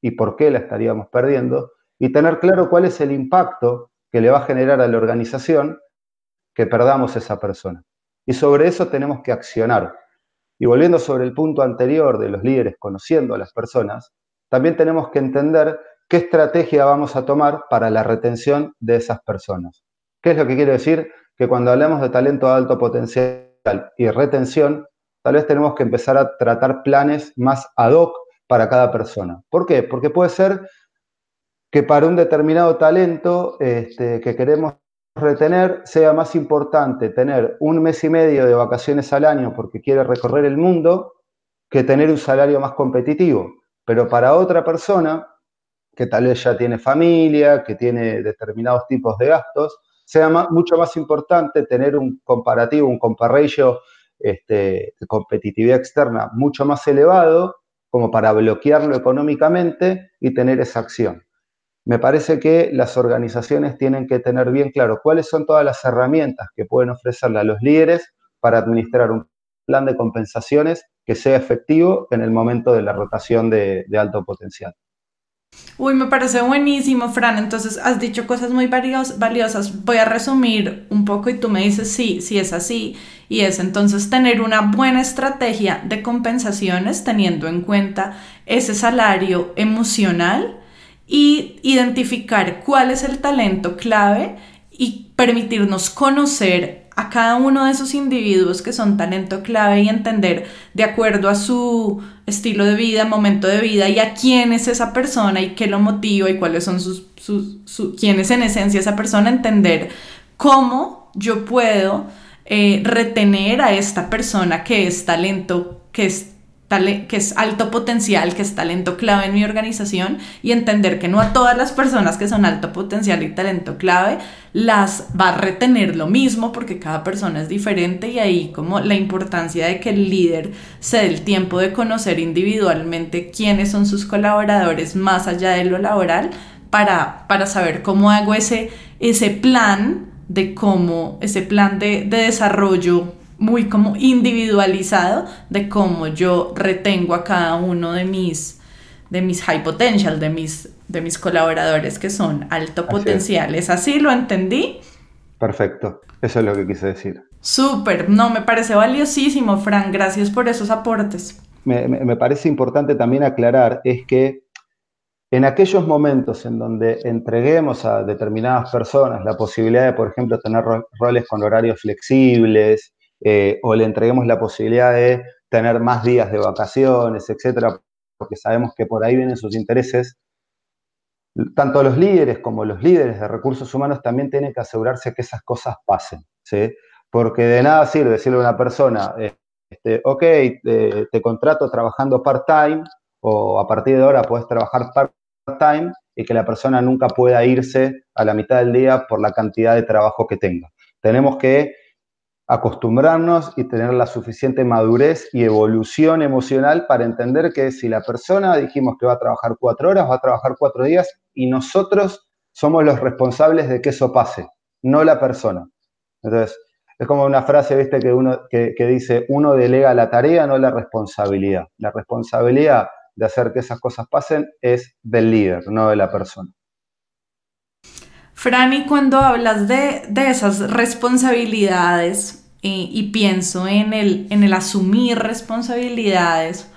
y por qué la estaríamos perdiendo, y tener claro cuál es el impacto que le va a generar a la organización que perdamos esa persona. Y sobre eso tenemos que accionar. Y volviendo sobre el punto anterior de los líderes conociendo a las personas, también tenemos que entender qué estrategia vamos a tomar para la retención de esas personas. ¿Qué es lo que quiero decir? Que cuando hablamos de talento de alto potencial y retención, tal vez tenemos que empezar a tratar planes más ad hoc para cada persona. ¿Por qué? Porque puede ser que para un determinado talento este, que queremos retener sea más importante tener un mes y medio de vacaciones al año porque quiere recorrer el mundo que tener un salario más competitivo. Pero para otra persona que tal vez ya tiene familia, que tiene determinados tipos de gastos, sea más, mucho más importante tener un comparativo, un comparratio este, de competitividad externa mucho más elevado como para bloquearlo económicamente y tener esa acción. Me parece que las organizaciones tienen que tener bien claro cuáles son todas las herramientas que pueden ofrecerle a los líderes para administrar un plan de compensaciones que sea efectivo en el momento de la rotación de, de alto potencial. Uy, me parece buenísimo, Fran. Entonces, has dicho cosas muy valiosas. Voy a resumir un poco y tú me dices sí, sí es así. Y es entonces tener una buena estrategia de compensaciones teniendo en cuenta ese salario emocional y identificar cuál es el talento clave y permitirnos conocer a cada uno de esos individuos que son talento clave y entender de acuerdo a su estilo de vida, momento de vida y a quién es esa persona y qué lo motiva y cuáles son sus, sus, sus quién es en esencia esa persona, entender cómo yo puedo eh, retener a esta persona que es talento, que es que es alto potencial, que es talento clave en mi organización, y entender que no a todas las personas que son alto potencial y talento clave las va a retener lo mismo porque cada persona es diferente, y ahí como la importancia de que el líder se dé el tiempo de conocer individualmente quiénes son sus colaboradores más allá de lo laboral para, para saber cómo hago ese, ese plan de cómo, ese plan de, de desarrollo muy como individualizado de cómo yo retengo a cada uno de mis, de mis high potential, de mis, de mis colaboradores que son alto potencial. ¿Es así? ¿Lo entendí? Perfecto, eso es lo que quise decir. Súper, no, me parece valiosísimo, Fran, gracias por esos aportes. Me, me, me parece importante también aclarar es que en aquellos momentos en donde entreguemos a determinadas personas la posibilidad de, por ejemplo, tener ro- roles con horarios flexibles, Eh, o le entreguemos la posibilidad de tener más días de vacaciones, etcétera, porque sabemos que por ahí vienen sus intereses. Tanto los líderes como los líderes de recursos humanos también tienen que asegurarse que esas cosas pasen, ¿sí? Porque de nada sirve decirle a una persona, eh, este, ok, te, te contrato trabajando part-time, o a partir de ahora podés trabajar part-time, y que la persona nunca pueda irse a la mitad del día por la cantidad de trabajo que tenga. Tenemos que acostumbrarnos y tener la suficiente madurez y evolución emocional para entender que si la persona dijimos que va a trabajar cuatro horas, va a trabajar cuatro días y nosotros somos los responsables de que eso pase, no la persona. Entonces, es como una frase, ¿viste? Que, uno, que, que dice, uno delega la tarea, no la responsabilidad. La responsabilidad de hacer que esas cosas pasen es del líder, no de la persona. Franny, cuando hablas de, de esas responsabilidades... Y, y pienso en el, en el asumir responsabilidades,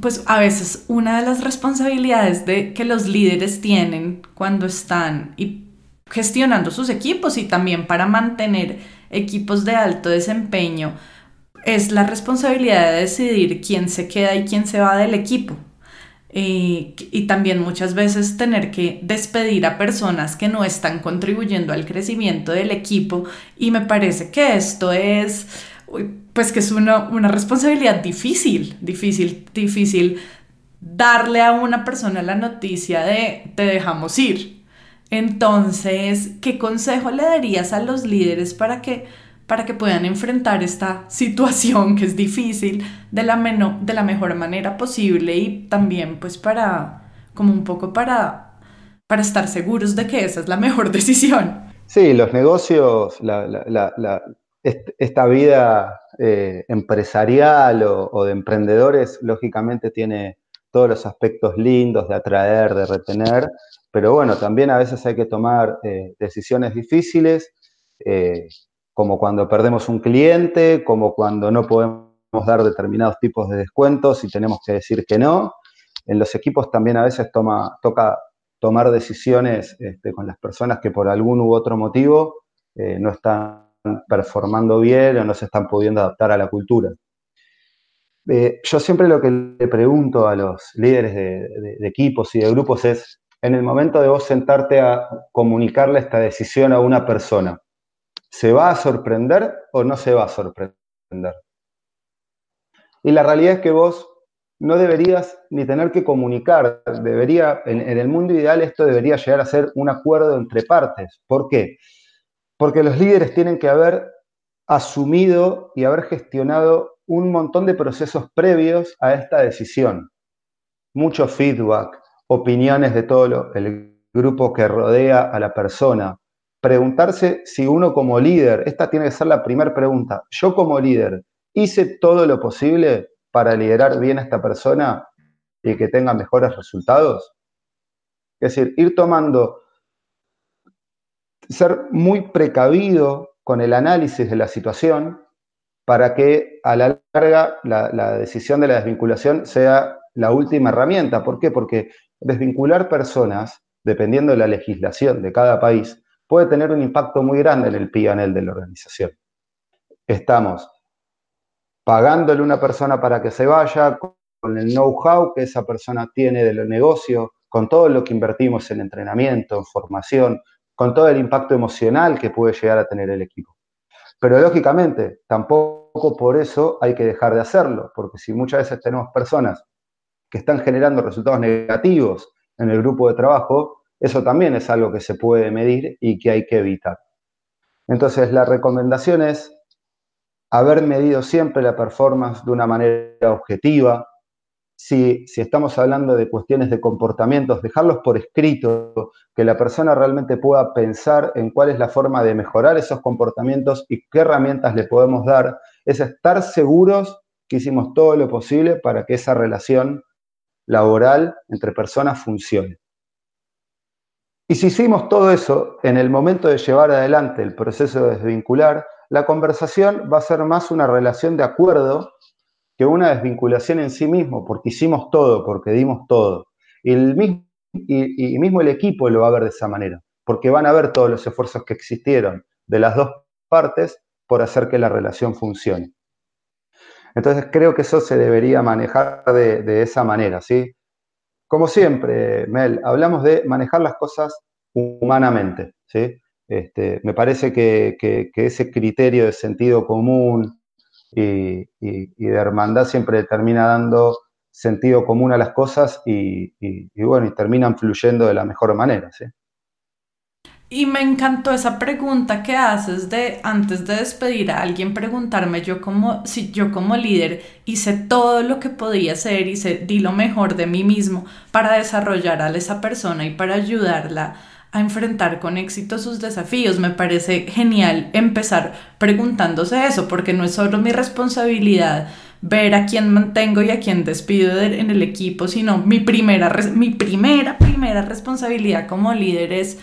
pues a veces una de las responsabilidades de, que los líderes tienen cuando están y gestionando sus equipos y también para mantener equipos de alto desempeño es la responsabilidad de decidir quién se queda y quién se va del equipo. Eh, y también muchas veces tener que despedir a personas que no están contribuyendo al crecimiento del equipo, y me parece que esto es, pues que es una, una responsabilidad difícil, difícil, difícil darle a una persona la noticia de te dejamos ir. Entonces, ¿qué consejo le darías a los líderes para que, para que puedan enfrentar esta situación que es difícil de la, meno, de la mejor manera posible y también pues para, como un poco para, para estar seguros de que esa es la mejor decisión? Sí, los negocios, la, la, la, la, esta vida eh, empresarial o, o de emprendedores, lógicamente tiene todos los aspectos lindos de atraer, de retener, pero bueno, también a veces hay que tomar eh, decisiones difíciles, eh, como cuando perdemos un cliente, como cuando no podemos dar determinados tipos de descuentos y tenemos que decir que no. En los equipos también a veces toma, toca tomar decisiones este, con las personas que por algún u otro motivo eh, no están performando bien o no se están pudiendo adaptar a la cultura. Eh, yo siempre lo que le pregunto a los líderes de, de, de equipos y de grupos es, en el momento de vos sentarte a comunicarle esta decisión a una persona, ¿se va a sorprender o no se va a sorprender? Y la realidad es que vos no deberías ni tener que comunicar. Debería, en, en el mundo ideal esto debería llegar a ser un acuerdo entre partes. ¿Por qué? Porque los líderes tienen que haber asumido y haber gestionado un montón de procesos previos a esta decisión. Mucho feedback, opiniones de todo lo, el grupo que rodea a la persona. Preguntarse si uno como líder, esta tiene que ser la primera pregunta, yo como líder, ¿hice todo lo posible para liderar bien a esta persona y que tenga mejores resultados? Es decir, ir tomando, ser muy precavido con el análisis de la situación para que a la larga la, la decisión de la desvinculación sea la última herramienta. ¿Por qué? Porque desvincular personas, dependiendo de la legislación de cada país, puede tener un impacto muy grande en el P and L de la organización. Estamos pagándole a una persona para que se vaya, con el know-how que esa persona tiene de los negocios, con todo lo que invertimos en entrenamiento, en formación, con todo el impacto emocional que puede llegar a tener el equipo. Pero lógicamente, tampoco por eso hay que dejar de hacerlo, porque si muchas veces tenemos personas que están generando resultados negativos en el grupo de trabajo, eso también es algo que se puede medir y que hay que evitar. Entonces, la recomendación es haber medido siempre la performance de una manera objetiva. Si, si estamos hablando de cuestiones de comportamientos, dejarlos por escrito, que la persona realmente pueda pensar en cuál es la forma de mejorar esos comportamientos y qué herramientas le podemos dar. Es estar seguros que hicimos todo lo posible para que esa relación laboral entre personas funcione. Y si hicimos todo eso, en el momento de llevar adelante el proceso de desvincular, la conversación va a ser más una relación de acuerdo que una desvinculación en sí mismo, porque hicimos todo, porque dimos todo. Y, el mismo, y, y mismo el equipo lo va a ver de esa manera, porque van a ver todos los esfuerzos que existieron de las dos partes por hacer que la relación funcione. Entonces creo que eso se debería manejar de, de esa manera, ¿sí? Como siempre, Mel, hablamos de manejar las cosas humanamente, ¿sí? Este, me parece que, que, que ese criterio de sentido común y, y, y de hermandad siempre termina dando sentido común a las cosas y, y, y bueno, y terminan fluyendo de la mejor manera, ¿sí? Y me encantó esa pregunta que haces de, antes de despedir a alguien, preguntarme yo como, si yo como líder hice todo lo que podía hacer, hice, di lo mejor de mí mismo para desarrollar a esa persona y para ayudarla a enfrentar con éxito sus desafíos. Me parece genial empezar preguntándose eso, porque no es solo mi responsabilidad ver a quién mantengo y a quién despido de, en el equipo, sino mi primera, mi primera, primera responsabilidad como líder es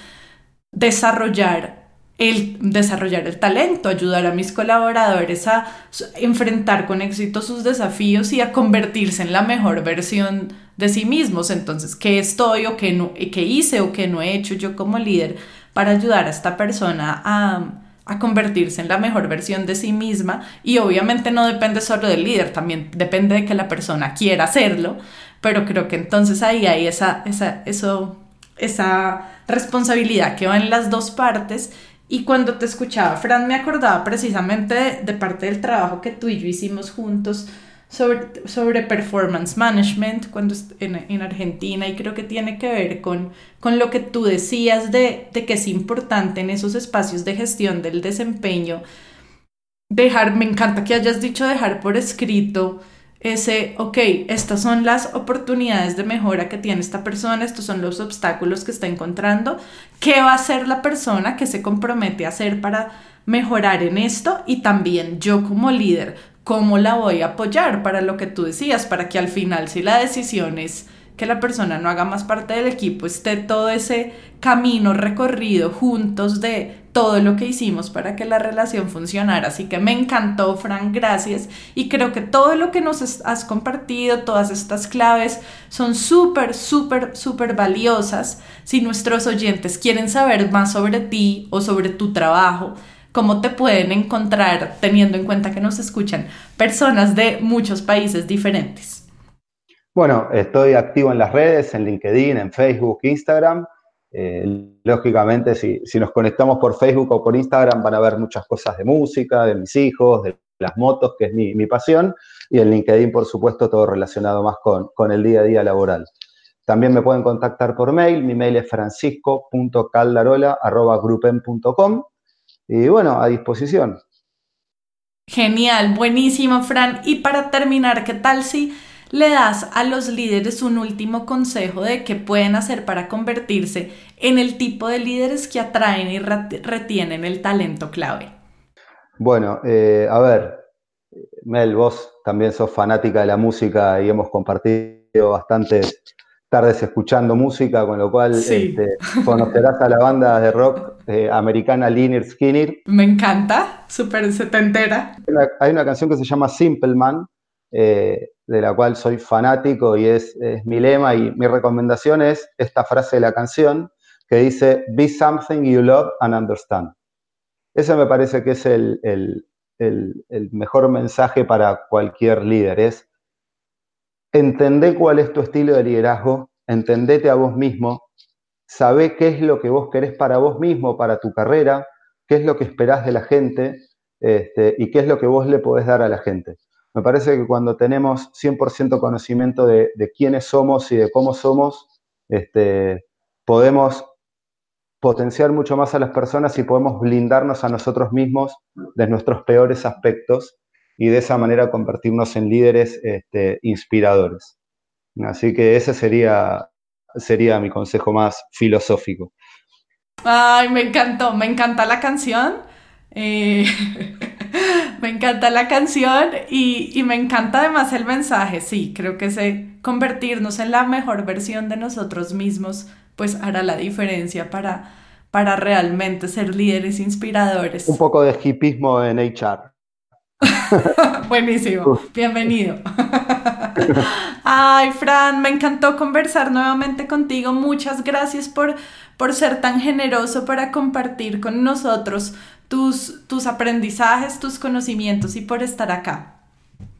desarrollar el, desarrollar el talento, ayudar a mis colaboradores a enfrentar con éxito sus desafíos y a convertirse en la mejor versión de sí mismos. Entonces, ¿qué estoy o qué, no, qué hice o qué no he hecho yo como líder para ayudar a esta persona a... a convertirse en la mejor versión de sí misma? Y obviamente no depende solo del líder, también depende de que la persona quiera hacerlo, pero creo que entonces ahí hay esa, esa, eso, esa responsabilidad que va en las dos partes. Y cuando te escuchaba, Fran, me acordaba precisamente de, de parte del trabajo que tú y yo hicimos juntos sobre, sobre performance management cuando en, en Argentina, y creo que tiene que ver con, con lo que tú decías de, de que es importante en esos espacios de gestión del desempeño dejar, me encanta que hayas dicho dejar por escrito ese, ok, estas son las oportunidades de mejora que tiene esta persona, estos son los obstáculos que está encontrando, qué va a hacer la persona que se compromete a hacer para mejorar en esto, y también yo como líder, ¿cómo la voy a apoyar? Para lo que tú decías, para que al final, si la decisión es que la persona no haga más parte del equipo, esté todo ese camino recorrido juntos de todo lo que hicimos para que la relación funcionara. Así que me encantó, Fran, gracias. Y creo que todo lo que nos has compartido, todas estas claves, son súper, súper, súper valiosas. Si nuestros oyentes quieren saber más sobre ti o sobre tu trabajo, ¿cómo te pueden encontrar, teniendo en cuenta que nos escuchan personas de muchos países diferentes? Bueno, estoy activo en las redes, en LinkedIn, en Facebook, Instagram. Eh, lógicamente, si, si nos conectamos por Facebook o por Instagram, van a ver muchas cosas de música, de mis hijos, de las motos, que es mi, mi pasión. Y en LinkedIn, por supuesto, todo relacionado más con, con el día a día laboral. También me pueden contactar por mail. Mi mail es francisco punto caldarola arroba group m punto com. Y bueno, a disposición. Genial, buenísimo, Fran. Y para terminar, ¿qué tal si le das a los líderes un último consejo de qué pueden hacer para convertirse en el tipo de líderes que atraen y retienen el talento clave? Bueno, eh, a ver, Mel, vos también sos fanática de la música y hemos compartido bastantes tardes escuchando música, con lo cual sí. este, conocerás a la banda de rock eh, americana Lynyrd Skynyrd. Me encanta, súper setentera. Hay una, hay una canción que se llama Simple Man, eh, de la cual soy fanático y es, es mi lema, y mi recomendación es esta frase de la canción que dice, "Be something you love and understand". Ese me parece que es el, el, el, el mejor mensaje para cualquier líder, es entendé cuál es tu estilo de liderazgo, entendete a vos mismo, sabé qué es lo que vos querés para vos mismo, para tu carrera, qué es lo que esperás de la gente este, y qué es lo que vos le podés dar a la gente. Me parece que cuando tenemos cien por ciento conocimiento de, de quiénes somos y de cómo somos, este, podemos potenciar mucho más a las personas y podemos blindarnos a nosotros mismos de nuestros peores aspectos, y de esa manera convertirnos en líderes este, inspiradores. Así que ese sería, sería mi consejo más filosófico. Ay, me encantó, me encanta la canción. Eh, me encanta la canción y, y me encanta además el mensaje. Sí, creo que ese convertirnos en la mejor versión de nosotros mismos pues hará la diferencia para, para realmente ser líderes inspiradores. Un poco de hipismo en H R. Buenísimo, bienvenido. Ay, Fran, me encantó conversar nuevamente contigo. Muchas gracias por, por ser tan generoso para compartir con nosotros tus, tus aprendizajes, tus conocimientos y por estar acá.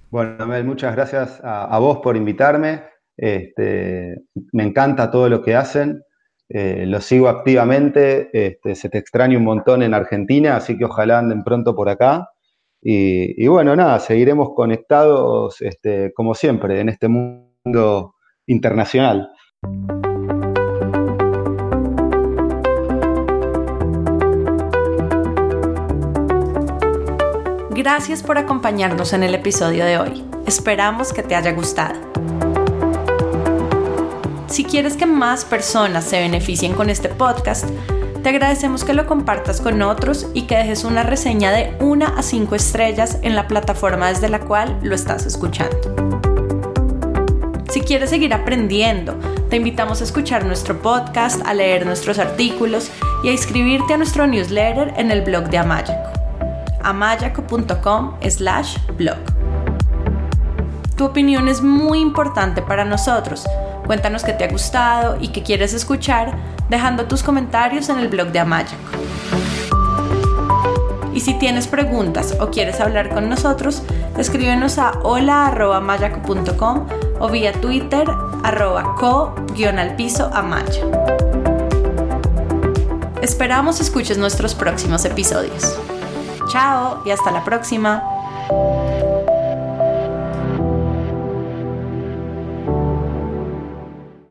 Bueno, Mel, muchas gracias a, a vos por invitarme. Este, me encanta todo lo que hacen. Eh, lo sigo activamente. Este, se te extraña un montón en Argentina, así que ojalá anden pronto por acá. Y, y bueno, nada, seguiremos conectados este, como siempre en este mundo internacional. Gracias por acompañarnos en el episodio de hoy. Esperamos que te haya gustado. Si quieres que más personas se beneficien con este podcast, te agradecemos que lo compartas con otros y que dejes una reseña de una a cinco estrellas en la plataforma desde la cual lo estás escuchando. Si quieres seguir aprendiendo, te invitamos a escuchar nuestro podcast, a leer nuestros artículos y a inscribirte a nuestro newsletter en el blog de Amayaco, amayaco punto com slash blog. Tu opinión es muy importante para nosotros. Cuéntanos qué te ha gustado y qué quieres escuchar, dejando tus comentarios en el blog de Amayaco. Y si tienes preguntas o quieres hablar con nosotros, escríbenos a hola arroba amayaco punto com o vía Twitter arroba co guion al piso amaya. Esperamos escuches nuestros próximos episodios. Chao y hasta la próxima.